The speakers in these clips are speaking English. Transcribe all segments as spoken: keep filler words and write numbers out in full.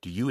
Do you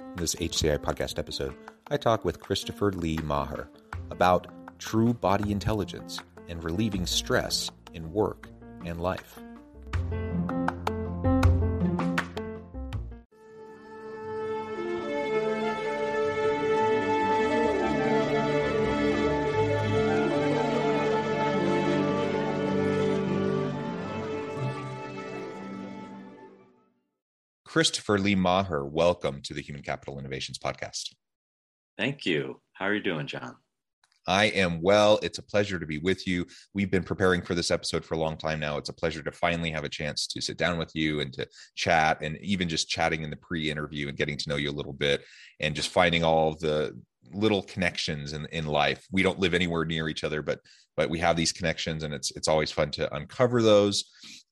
In this H C I podcast episode, I talk with Christopher Lee Maher about true body intelligence and relieving stress in work and life. Christopher Lee Maher, welcome to the Human Capital Innovations Podcast. Thank you. How are you doing, John? I am well. It's a pleasure to be with you. We've been preparing for this episode for a long time now. It's a pleasure to finally have a chance to sit down with you and to chat, and even just chatting in the pre-interview and getting to know you a little bit and just finding all the little connections in, in life. We don't live anywhere near each other, but but we have these connections, and it's it's always fun to uncover those.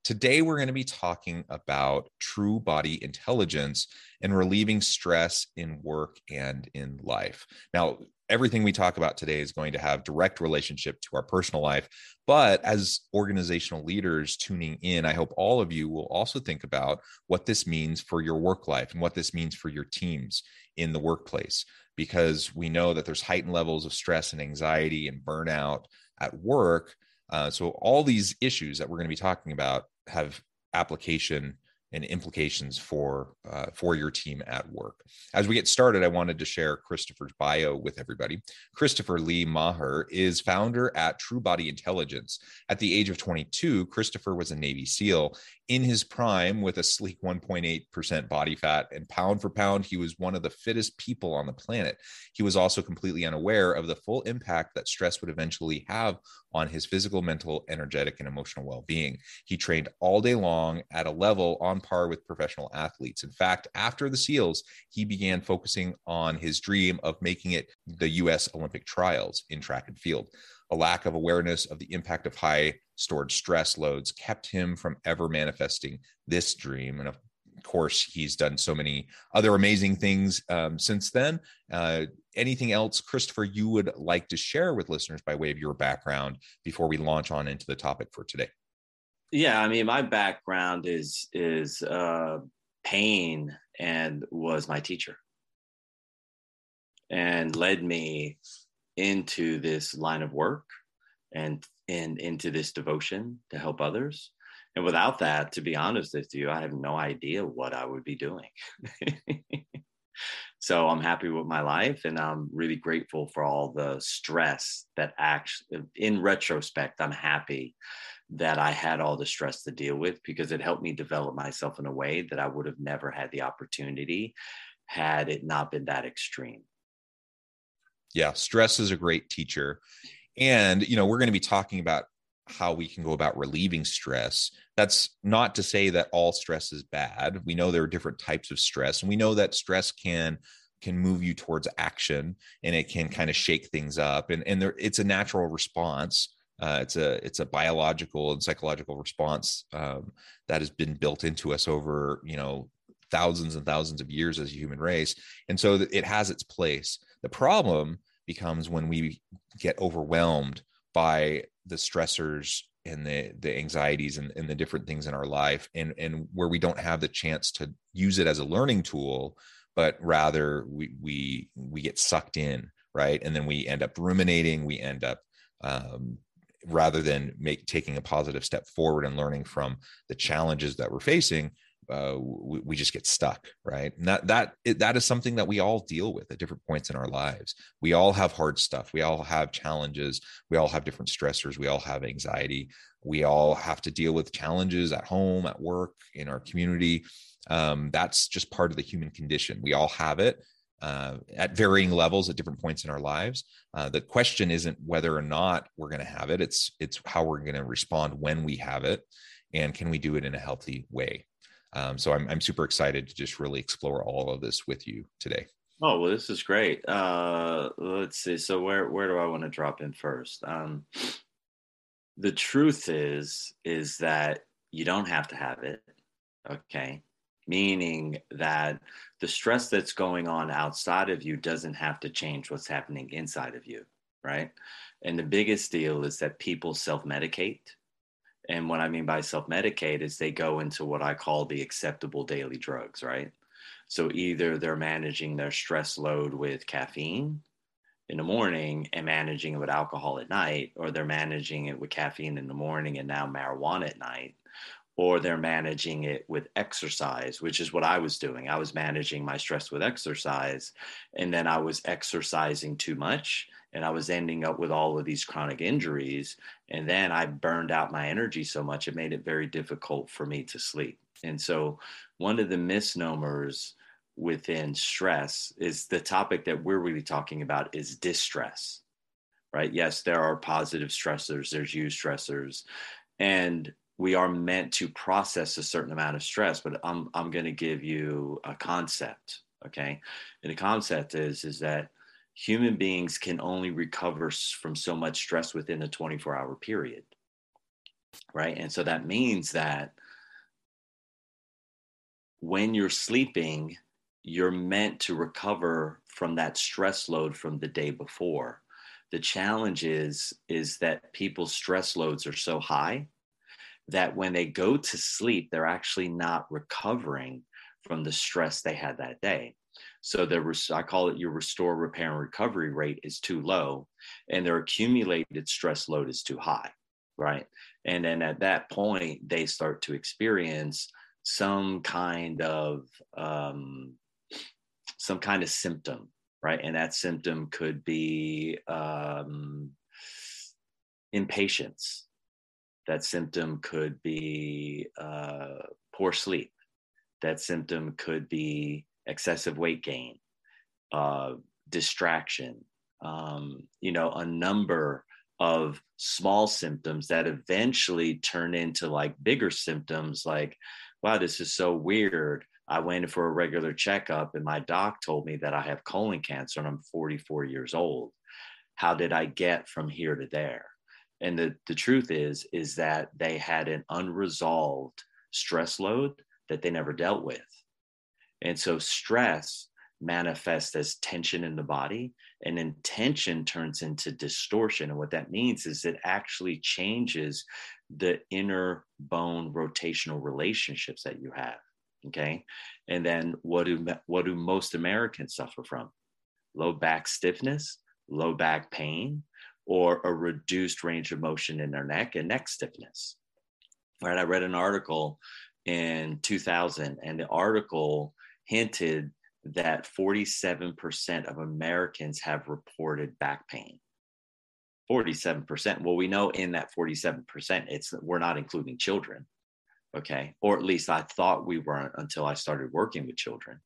Today, we're going to be talking about true body intelligence and relieving stress in work and in life. Now, everything we talk about today is going to have direct relationship to our personal life, but as organizational leaders tuning in, I hope all of you will also think about what this means for your work life and what this means for your teams in the workplace, because we know that there's heightened levels of stress and anxiety and burnout at work. Uh, so all these issues that we're going to be talking about have application and implications for uh, for your team at work. As we get started, I wanted to share Christopher's bio with everybody. Christopher Lee Maher is founder at True Body Intelligence. At the age of twenty-two, Christopher was a Navy SEAL in his prime with a sleek one point eight percent body fat, and pound for pound, he was one of the fittest people on the planet. He was also completely unaware of the full impact that stress would eventually have on his physical, mental, energetic, and emotional well-being. He trained all day long at a level on par with professional athletes. In fact, after the SEALs, he began focusing on his dream of making it the U S Olympic trials in track and field. A lack of awareness of the impact of high stored stress loads kept him from ever manifesting this dream. And of course, he's done so many other amazing things um, since then. Uh, anything else, Christopher, you would like to share with listeners by way of your background before we launch on into the topic for today? Yeah, I mean, my background is is uh, pain, and was my teacher, and led me into this line of work and and into this devotion to help others. And without that, to be honest with you, I have no idea what I would be doing. So I'm happy with my life, and I'm really grateful for all the stress that actually, in retrospect, I'm happy that I had all the stress to deal with, because it helped me develop myself in a way that I would have never had the opportunity had it not been that extreme. Yeah, stress is a great teacher. And, you know, we're going to be talking about how we can go about relieving stress. That's not to say that all stress is bad. We know there are different types of stress, and we know that stress can can move you towards action, and it can kind of shake things up. And, and there, it's a natural response. Uh, it's a it's a biological and psychological response um, that has been built into us over, you know, thousands and thousands of years as a human race. And so it has its place. The problem becomes when we get overwhelmed by the stressors and the the anxieties and, and the different things in our life, and, and where we don't have the chance to use it as a learning tool, but rather we we we get sucked in, right? And then we end up ruminating, we end up um, rather than make taking a positive step forward and learning from the challenges that we're facing, uh, we, we just get stuck, right? And that, that, that is something that we all deal with at different points in our lives. We all have hard stuff. We all have challenges. We all have different stressors. We all have anxiety. We all have to deal with challenges at home, at work, in our community. Um, that's just part of the human condition. We all have it uh, at varying levels at different points in our lives. Uh, the question isn't whether or not we're going to have it. It's, it's how we're going to respond when we have it. And can we do it in a healthy way? Um, so I'm, I'm super excited to just really explore all of this with you today. Oh, well, this is great. Uh, let's see. So where, where do I want to drop in first? Um, the truth is, is that you don't have to have it. Okay. Meaning that the stress that's going on outside of you doesn't have to change what's happening inside of you. Right. And the biggest deal is that people self-medicate. And what I mean by self-medicate is they go into what I call the acceptable daily drugs, right? So either they're managing their stress load with caffeine in the morning and managing it with alcohol at night, or they're managing it with caffeine in the morning and now marijuana at night, or they're managing it with exercise, which is what I was doing. I was managing my stress with exercise, and then I was exercising too much. And I was ending up with all of these chronic injuries. And then I burned out my energy so much, it made it very difficult for me to sleep. And so one of the misnomers within stress is the topic that we're really talking about is distress, right? Yes, there are positive stressors, there's you stressors, and we are meant to process a certain amount of stress, but I'm, I'm gonna give you a concept, okay? And the concept is, is that human beings can only recover from so much stress within a twenty-four hour period, right? And so that means that when you're sleeping, you're meant to recover from that stress load from the day before. The challenge is, is that people's stress loads are so high that when they go to sleep, they're actually not recovering from the stress they had that day. So there was, I call it your restore, repair, and recovery rate is too low, and their accumulated stress load is too high, right? And then at that point, they start to experience some kind of um, some kind of symptom, right? And that symptom could be um, impatience. That symptom could be uh, poor sleep. That symptom could be excessive weight gain, uh, distraction, um, you know, a number of small symptoms that eventually turn into like bigger symptoms like, wow, this is so weird. I went for a regular checkup and my doc told me that I have colon cancer and I'm forty-four years old. How did I get from here to there? And the, the truth is, is that they had an unresolved stress load that they never dealt with. And so stress manifests as tension in the body, and then tension turns into distortion. And what that means is it actually changes the inner bone rotational relationships that you have, okay? And then what do, what do most Americans suffer from? Low back stiffness, low back pain, or a reduced range of motion in their neck and neck stiffness, right? I read an article in two thousand, and the article hinted that forty-seven percent of Americans have reported back pain. forty-seven percent. Well, we know in that forty-seven percent, it's we're not including children, okay? Or at least I thought we weren't until I started working with children.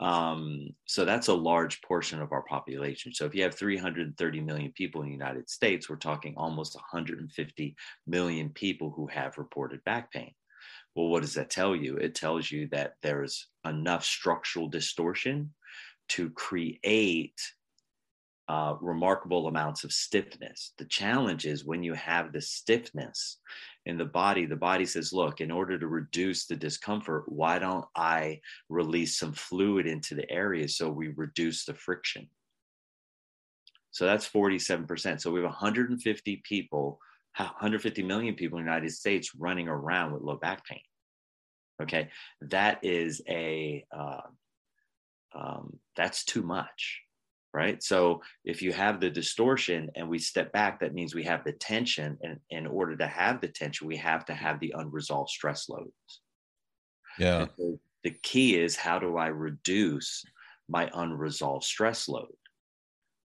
Um, so that's a large portion of our population. So if you have three hundred thirty million people in the United States, we're talking almost one hundred fifty million people who have reported back pain. Well, what does that tell you? It tells you that there's enough structural distortion to create uh, remarkable amounts of stiffness. The challenge is when you have the stiffness in the body, the body says, look, in order to reduce the discomfort, why don't I release some fluid into the area so we reduce the friction? So that's forty-seven percent. So we have one hundred fifty people, one hundred fifty million people in the United States running around with low back pain. Okay, that is a, uh, um, that's too much, right? So if you have the distortion and we step back, that means we have the tension. And in order to have the tension, we have to have the unresolved stress loads. Yeah. So the key is, how do I reduce my unresolved stress load?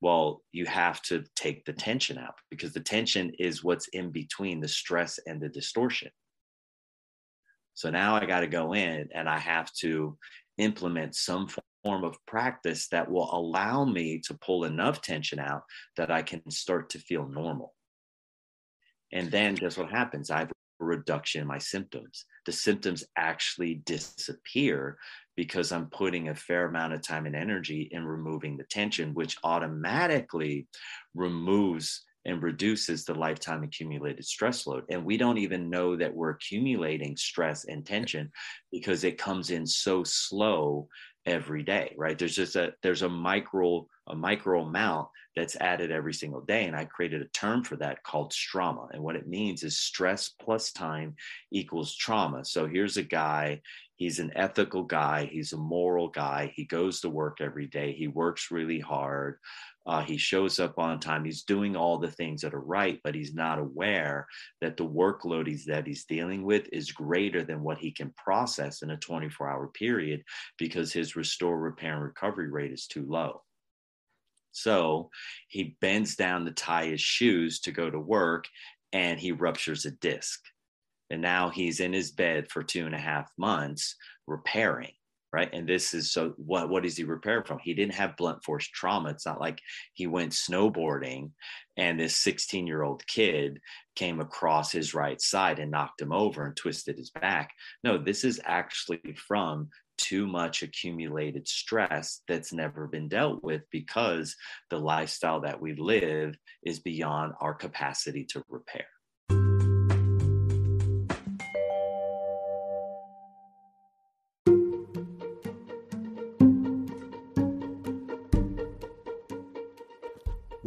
Well, you have to take the tension out, because the tension is what's in between the stress and the distortion. So now I got to go in and I have to implement some form of practice that will allow me to pull enough tension out that I can start to feel normal. And then guess what happens? I have a reduction in my symptoms. The symptoms actually disappear, because I'm putting a fair amount of time and energy in removing the tension, which automatically removes and reduces the lifetime accumulated stress load. And we don't even know that we're accumulating stress and tension, because it comes in so slow every day, right? There's just a, there's a micro, a micro amount that's added every single day. And I created a term for that called strama. And what it means is stress plus time equals trauma. So here's a guy, he's an ethical guy, he's a moral guy, he goes to work every day, he works really hard, uh, he shows up on time, he's doing all the things that are right, but he's not aware that the workload he's, that he's dealing with is greater than what he can process in a twenty-four hour period, because his restore, repair, and recovery rate is too low. So he bends down to tie his shoes to go to work, and he ruptures a disc. And now he's in his bed for two and a half months repairing, right? And this is, so what, what is he repairing from? He didn't have blunt force trauma. It's not like he went snowboarding and this sixteen year old kid came across his right side and knocked him over and twisted his back. No, this is actually from too much accumulated stress that's never been dealt with, because the lifestyle that we live is beyond our capacity to repair.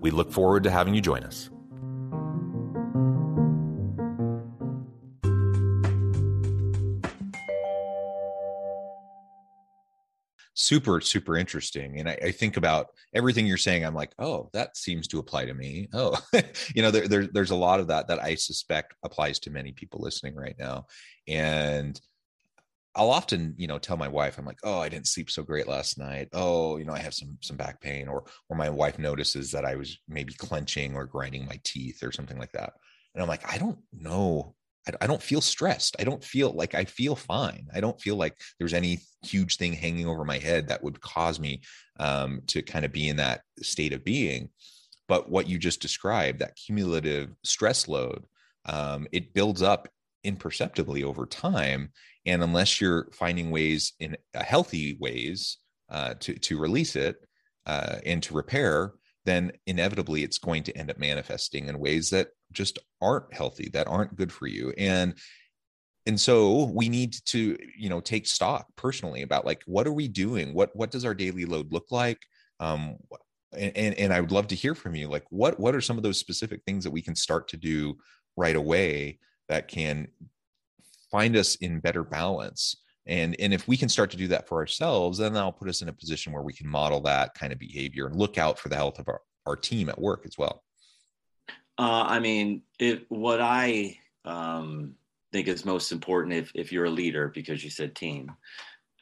We look forward to having you join us. Super, super interesting. And I, I think about everything you're saying. I'm like, oh, that seems to apply to me. Oh, you know, there, there, there's a lot of that that I suspect applies to many people listening right now. And I'll often, you know, tell my wife, I'm like, oh, I didn't sleep so great last night. Oh, you know, I have some, some back pain, or, or my wife notices that I was maybe clenching or grinding my teeth or something like that. And I'm like, I don't know. I, I don't feel stressed. I don't feel like, I feel fine. I don't feel like there's any huge thing hanging over my head that would cause me um, to kind of be in that state of being. But what you just described, that cumulative stress load, um, it builds up imperceptibly over time, and unless you're finding ways in uh, healthy ways uh, to to release it uh, and to repair, then inevitably it's going to end up manifesting in ways that just aren't healthy, that aren't good for you. And and so we need to, you know, take stock personally about, like, what are we doing? What what does our daily load look like? Um, and, and and I would love to hear from you. Like, what what are some of those specific things that we can start to do right away that can find us in better balance? And, and if we can start to do that for ourselves, then that'll put us in a position where we can model that kind of behavior and look out for the health of our, our team at work as well. Uh, I mean, it, what I um, think is most important, if, if you're a leader, because you said team,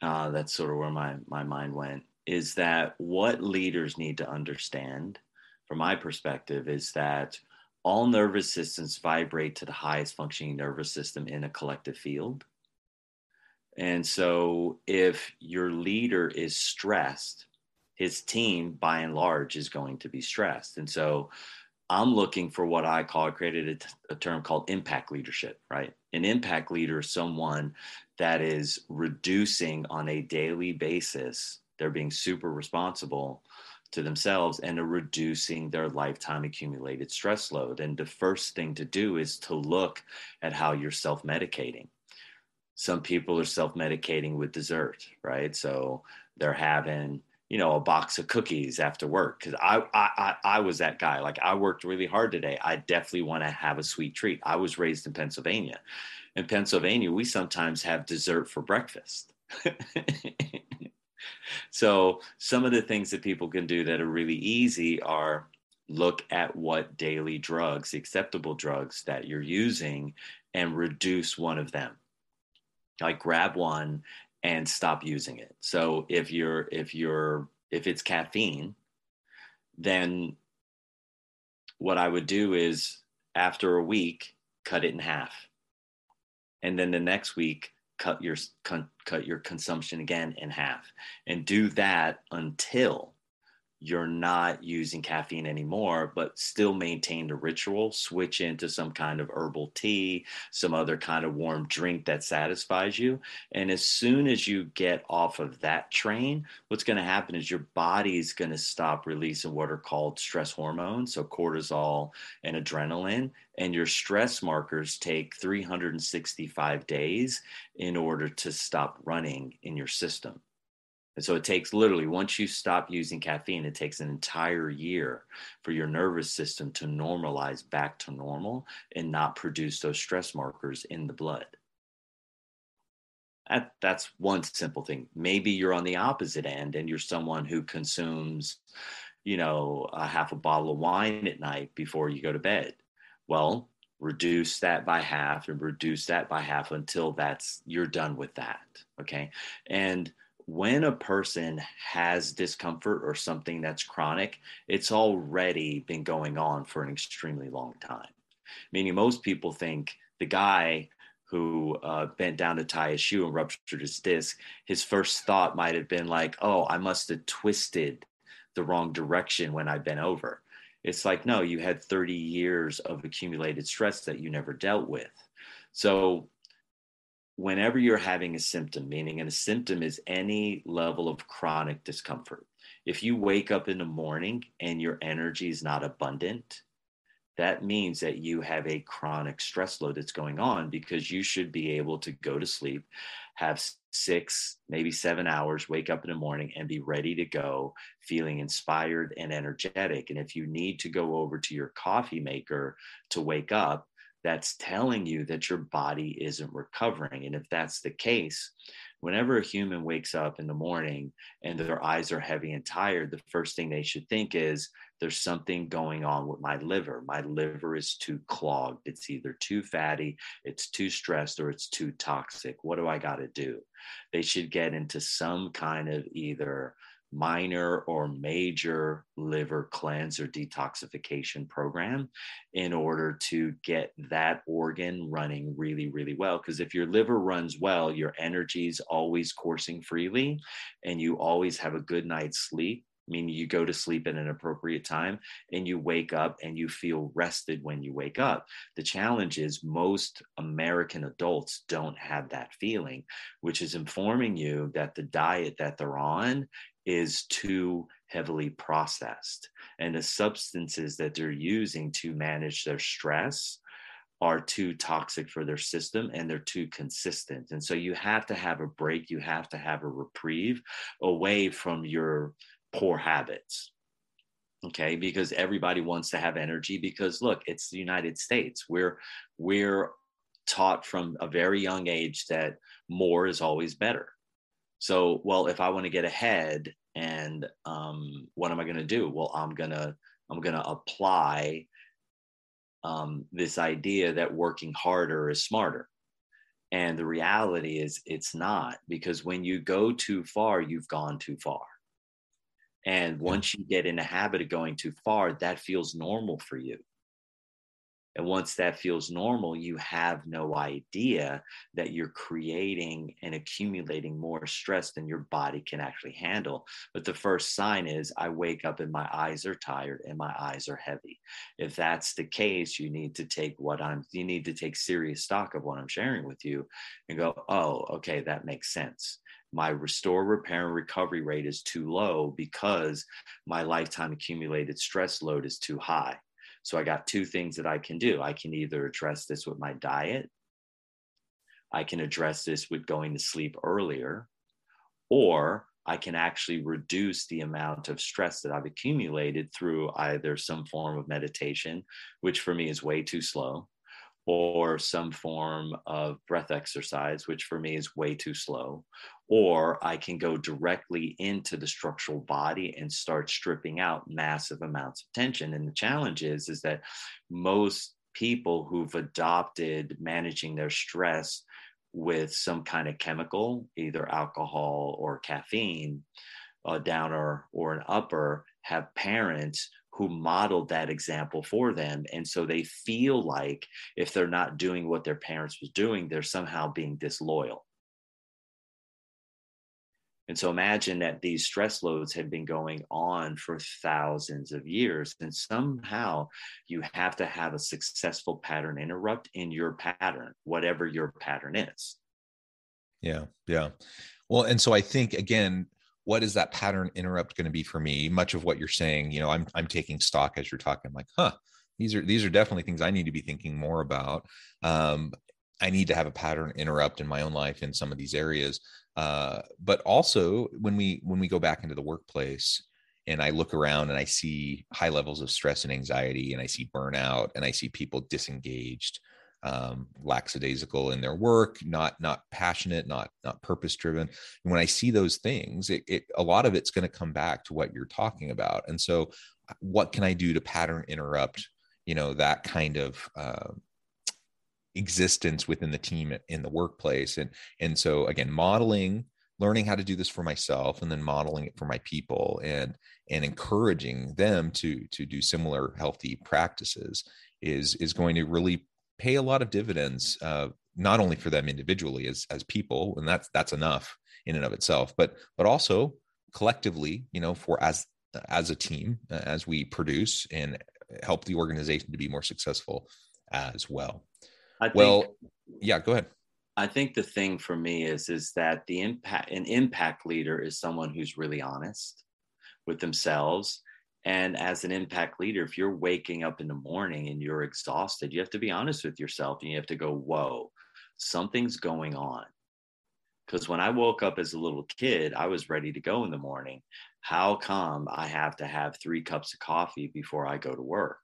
uh, that's sort of where my, my mind went, is that what leaders need to understand, from my perspective, is that all nervous systems vibrate to the highest functioning nervous system in a collective field. And so if your leader is stressed, his team by and large is going to be stressed. And so I'm looking for what I call, I created a, a term called impact leadership, right? An impact leader is someone that is reducing on a daily basis. They're being super responsible to themselves and are reducing their lifetime accumulated stress load. And the first thing to do is to look at how you're self-medicating. Some people are self-medicating with dessert, right? So they're having, you know, a box of cookies after work. Cause I, I, I was that guy. Like, I worked really hard today. I definitely want to have a sweet treat. I was raised in Pennsylvania. In Pennsylvania, we sometimes have dessert for breakfast. So some of the things that people can do that are really easy are look at what daily drugs, acceptable drugs that you're using, and reduce one of them. Like, grab one and stop using it. So if you're, if you're, if it's caffeine, then what I would do is after a week, cut it in half. And then the next week, cut your, con- cut your consumption again in half, and do that until you're not using caffeine anymore, but still maintain the ritual. Switch into some kind of herbal tea, some other kind of warm drink that satisfies you. And as soon as you get off of that train, what's going to happen is your body's going to stop releasing what are called stress hormones, so cortisol and adrenaline, and your stress markers take three hundred sixty-five days in order to stop running in your system. And so it takes literally, once you stop using caffeine, it takes an entire year for your nervous system to normalize back to normal and not produce those stress markers in the blood. That, that's one simple thing. Maybe you're on the opposite end and you're someone who consumes, you know, a half a bottle of wine at night before you go to bed. Well, reduce that by half and reduce that by half until that's, you're done with that. Okay. And when a person has discomfort or something that's chronic, it's already been going on for an extremely long time. Meaning, most people think the guy who uh, bent down to tie his shoe and ruptured his disc, his first thought might have been like, oh, I must have twisted the wrong direction when I bent over. It's like, no, you had thirty years of accumulated stress that you never dealt with. So whenever you're having a symptom, meaning, and a symptom is any level of chronic discomfort. If you wake up in the morning and your energy is not abundant, that means that you have a chronic stress load that's going on, because you should be able to go to sleep, have six, maybe seven hours, wake up in the morning and be ready to go, feeling inspired and energetic. And if you need to go over to your coffee maker to wake up, that's telling you that your body isn't recovering. And if that's the case, whenever a human wakes up in the morning and their eyes are heavy and tired, the first thing they should think is, there's something going on with my liver. My liver is too clogged. It's either too fatty, it's too stressed, or it's too toxic. What do I got to do? They should get into some kind of either minor or major liver cleanse or detoxification program in order to get that organ running really, really well. Because if your liver runs well, your energy is always coursing freely and you always have a good night's sleep, meaning you go to sleep at an appropriate time and you wake up and you feel rested when you wake up. The challenge is most American adults don't have that feeling, which is informing you that the diet that they're on is too heavily processed. And the substances that they're using to manage their stress are too toxic for their system and they're too consistent. And so you have to have a break. You have to have a reprieve away from your poor habits. Okay, because everybody wants to have energy, because look, it's the United States. We're we're taught from a very young age that more is always better. So, well, if I want to get ahead, and um, what am I going to do? Well, I'm gonna I'm gonna apply um, this idea that working harder is smarter. And the reality is, it's not, because when you go too far, you've gone too far. And once you get in the habit of going too far, that feels normal for you. And once that feels normal, you have no idea that you're creating and accumulating more stress than your body can actually handle. But the first sign is I wake up and my eyes are tired and my eyes are heavy. If that's the case, you need to take what I'm, you need to take serious stock of what I'm sharing with you and go, oh, okay, that makes sense. My restore, repair, and recovery rate is too low because my lifetime accumulated stress load is too high. So I got two things that I can do. I can either address this with my diet, I can address this with going to sleep earlier, or I can actually reduce the amount of stress that I've accumulated through either some form of meditation, which for me is way too slow, or some form of breath exercise, which for me is way too slow, or I can go directly into the structural body and start stripping out massive amounts of tension. And the challenge is, is that most people who've adopted managing their stress with some kind of chemical, either alcohol or caffeine, a downer or an upper, have parents who modeled that example for them. And so they feel like if they're not doing what their parents was doing, they're somehow being disloyal. And so imagine that these stress loads have been going on for thousands of years, and somehow you have to have a successful pattern interrupt in your pattern, whatever your pattern is. Yeah, yeah. Well, and so I think, again, what is that pattern interrupt going to be for me? Much of what you're saying, you know, I'm I'm taking stock as you're talking. I'm like, huh, these are these are definitely things I need to be thinking more about. Um, I need to have a pattern interrupt in my own life in some of these areas. Uh, but also when we when we go back into the workplace and I look around and I see high levels of stress and anxiety, and I see burnout, and I see people disengaged, um, lackadaisical in their work, not, not passionate, not, not purpose driven. And when I see those things, it, it, a lot of it's going to come back to what you're talking about. And so what can I do to pattern interrupt, you know, that kind of, uh, existence within the team in the workplace? And, and so again, modeling, learning how to do this for myself, and then modeling it for my people, and, and encouraging them to, to do similar healthy practices is, is going to really pay a lot of dividends, uh, not only for them individually as, as people, and that's, that's enough in and of itself, but, but also collectively, you know, for as, as a team, uh, as we produce and help the organization to be more successful as well. I think, well, yeah, go ahead. I think the thing for me is, is that the impact, an impact leader is someone who's really honest with themselves. And as an impact leader, if you're waking up in the morning and you're exhausted, you have to be honest with yourself, and you have to go, whoa, something's going on. Because when I woke up as a little kid, I was ready to go in the morning. How come I have to have three cups of coffee before I go to work?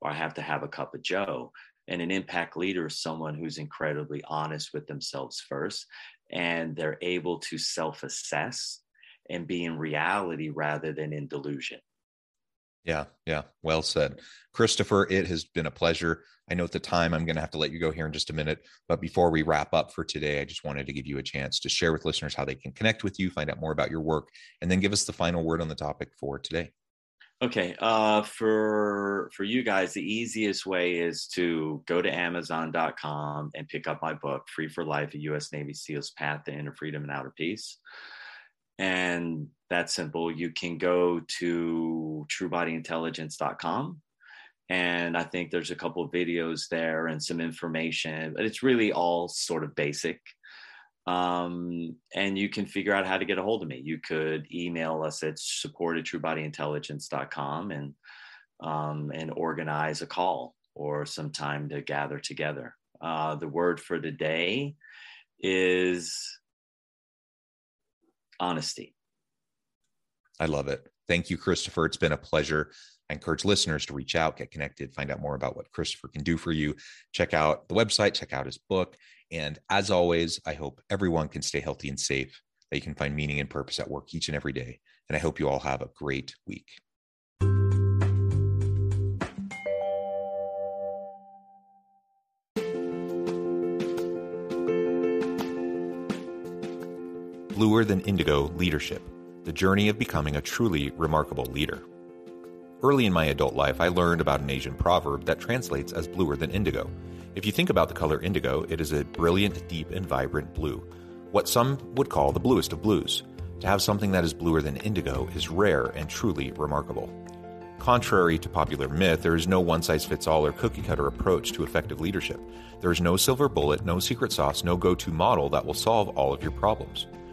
Or I have to have a cup of Joe? And an impact leader is someone who's incredibly honest with themselves first, and they're able to self-assess and be in reality rather than in delusion. Yeah. Yeah. Well said, Christopher. It has been a pleasure. I know at the time I'm going to have to let you go here in just a minute, but before we wrap up for today, I just wanted to give you a chance to share with listeners how they can connect with you, find out more about your work, and then give us the final word on the topic for today. Okay. Uh, for, for you guys, the easiest way is to go to amazon dot com and pick up my book, Free for Life, a U S Navy SEAL's Path to Inner Freedom and Outer Peace. And that's simple. You can go to true body intelligence dot com. And I think there's a couple of videos there and some information, but it's really all sort of basic. Um, and you can figure out how to get a hold of me. You could email us at support at true body intelligence dot com and, um, and organize a call or some time to gather together. Uh, the word for today is honesty. I love it. Thank you, Christopher. It's been a pleasure. I encourage listeners to reach out, get connected, find out more about what Christopher can do for you. Check out the website, check out his book. And as always, I hope everyone can stay healthy and safe, that you can find meaning and purpose at work each and every day. And I hope you all have a great week. Bluer Than Indigo Leadership: The Journey of Becoming a Truly Remarkable Leader. Early in my adult life, I learned about an Asian proverb that translates as bluer than indigo. If you think about the color indigo, it is a brilliant, deep, and vibrant blue, what some would call the bluest of blues. To have something that is bluer than indigo is rare and truly remarkable. Contrary to popular myth, there is no one-size-fits-all or cookie-cutter approach to effective leadership. There is no silver bullet, no secret sauce, no go-to model that will solve all of your problems.